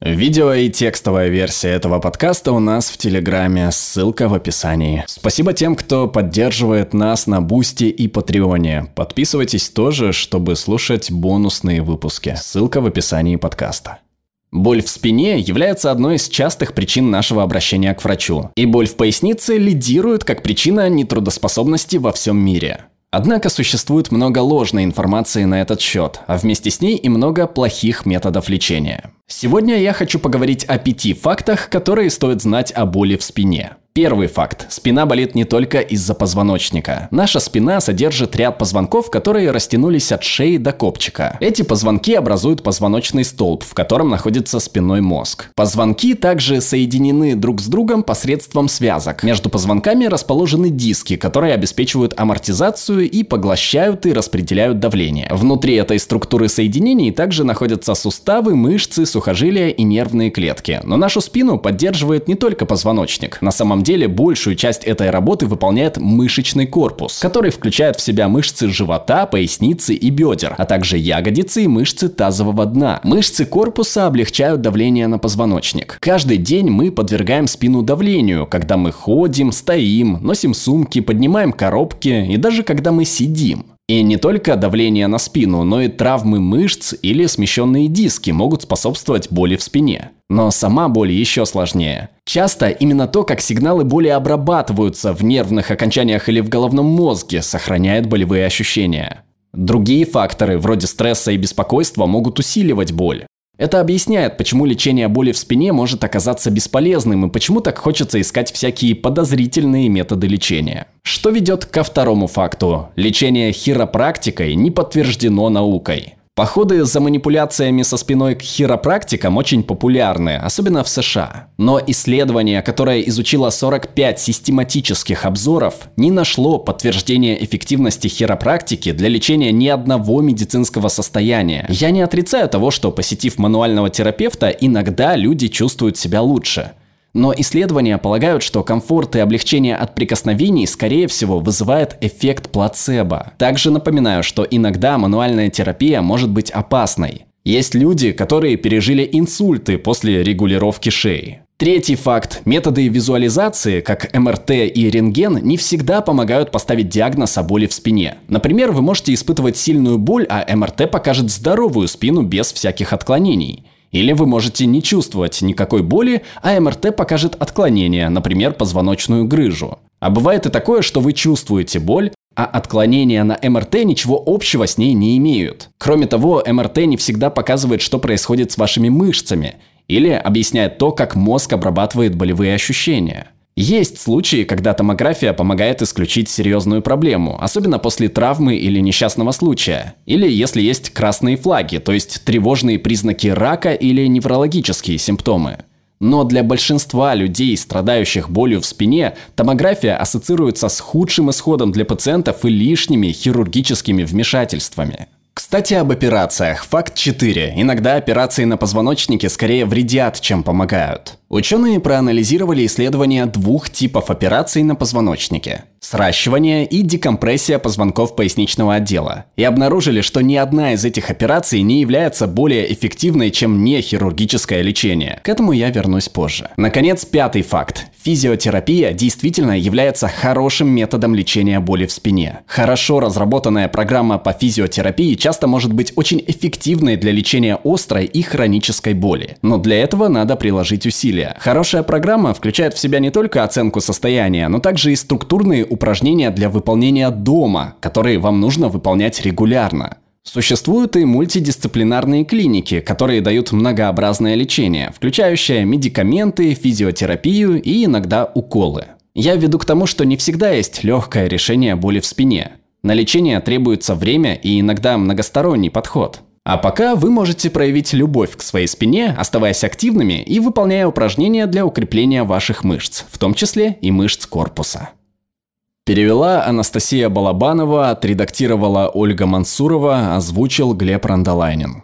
Видео и текстовая версия этого подкаста у нас в Телеграме, ссылка в описании. Спасибо тем, кто поддерживает нас на Бусти и Патреоне. Подписывайтесь тоже, чтобы слушать бонусные выпуски. Ссылка в описании подкаста. Боль в спине является одной из частых причин нашего обращения к врачу. И боль в пояснице лидирует как причина нетрудоспособности во всем мире. Однако существует много ложной информации на этот счет, а вместе с ней и много плохих методов лечения. Сегодня я хочу поговорить о 5 фактах, которые стоит знать о боли в спине. Первый факт. Спина болит не только из-за позвоночника. Наша спина содержит ряд позвонков, которые растянулись от шеи до копчика. Эти позвонки образуют позвоночный столб, в котором находится спинной мозг. Позвонки также соединены друг с другом посредством связок. Между позвонками расположены диски, которые обеспечивают амортизацию и поглощают и распределяют давление. Внутри этой структуры соединений также находятся суставы, мышцы, сухожилия и нервные клетки. Но нашу спину поддерживает не только позвоночник. На самом деле большую часть этой работы выполняет мышечный корпус, который включает в себя мышцы живота, поясницы и бедер, а также ягодицы и мышцы тазового дна. Мышцы корпуса облегчают давление на позвоночник. Каждый день мы подвергаем спину давлению, когда мы ходим, стоим, носим сумки, поднимаем коробки и даже когда мы сидим. И не только давление на спину, но и травмы мышц или смещенные диски могут способствовать боли в спине. Но сама боль еще сложнее. Часто именно то, как сигналы боли обрабатываются в нервных окончаниях или в головном мозге, сохраняет болевые ощущения. Другие факторы, вроде стресса и беспокойства, могут усиливать боль. Это объясняет, почему лечение боли в спине может оказаться бесполезным и почему так хочется искать всякие подозрительные методы лечения. Что ведет ко второму факту. Лечение хиропрактикой не подтверждено наукой. Походы за манипуляциями со спиной к хиропрактикам очень популярны, особенно в США. Но исследование, которое изучило 45 систематических обзоров, не нашло подтверждения эффективности хиропрактики для лечения ни одного медицинского состояния. Я не отрицаю того, что, посетив мануального терапевта, иногда люди чувствуют себя лучше. Но исследования полагают, что комфорт и облегчение от прикосновений, скорее всего, вызывает эффект плацебо. Также напоминаю, что иногда мануальная терапия может быть опасной. Есть люди, которые пережили инсульты после регулировки шеи. Третий факт. Методы визуализации, как МРТ и рентген, не всегда помогают поставить диагноз о боли в спине. Например, вы можете испытывать сильную боль, а МРТ покажет здоровую спину без всяких отклонений. Или вы можете не чувствовать никакой боли, а МРТ покажет отклонение, например, позвоночную грыжу. А бывает и такое, что вы чувствуете боль, а отклонения на МРТ ничего общего с ней не имеют. Кроме того, МРТ не всегда показывает, что происходит с вашими мышцами, или объясняет то, как мозг обрабатывает болевые ощущения. Есть случаи, когда томография помогает исключить серьезную проблему, особенно после травмы или несчастного случая, или если есть красные флаги, то есть тревожные признаки рака или неврологические симптомы. Но для большинства людей, страдающих болью в спине, томография ассоциируется с худшим исходом для пациентов и лишними хирургическими вмешательствами. Кстати, об операциях. Факт 4. Иногда операции на позвоночнике скорее вредят, чем помогают. Ученые проанализировали исследования 2 типов операций на позвоночнике – сращивание и декомпрессия позвонков поясничного отдела, и обнаружили, что ни одна из этих операций не является более эффективной, чем нехирургическое лечение. К этому я вернусь позже. Наконец, 5 факт. Физиотерапия действительно является хорошим методом лечения боли в спине. Хорошо разработанная программа по физиотерапии часто может быть очень эффективной для лечения острой и хронической боли, но для этого надо приложить усилия. Хорошая программа включает в себя не только оценку состояния, но также и структурные упражнения для выполнения дома, которые вам нужно выполнять регулярно. Существуют и мультидисциплинарные клиники, которые дают многообразное лечение, включающее медикаменты, физиотерапию и иногда уколы. Я веду к тому, что не всегда есть легкое решение боли в спине. На лечение требуется время и иногда многосторонний подход. А пока вы можете проявить любовь к своей спине, оставаясь активными и выполняя упражнения для укрепления ваших мышц, в том числе и мышц корпуса. Перевела Анастасия Балабанова, отредактировала Ольга Мансурова, озвучил Глеб Рандалайнен.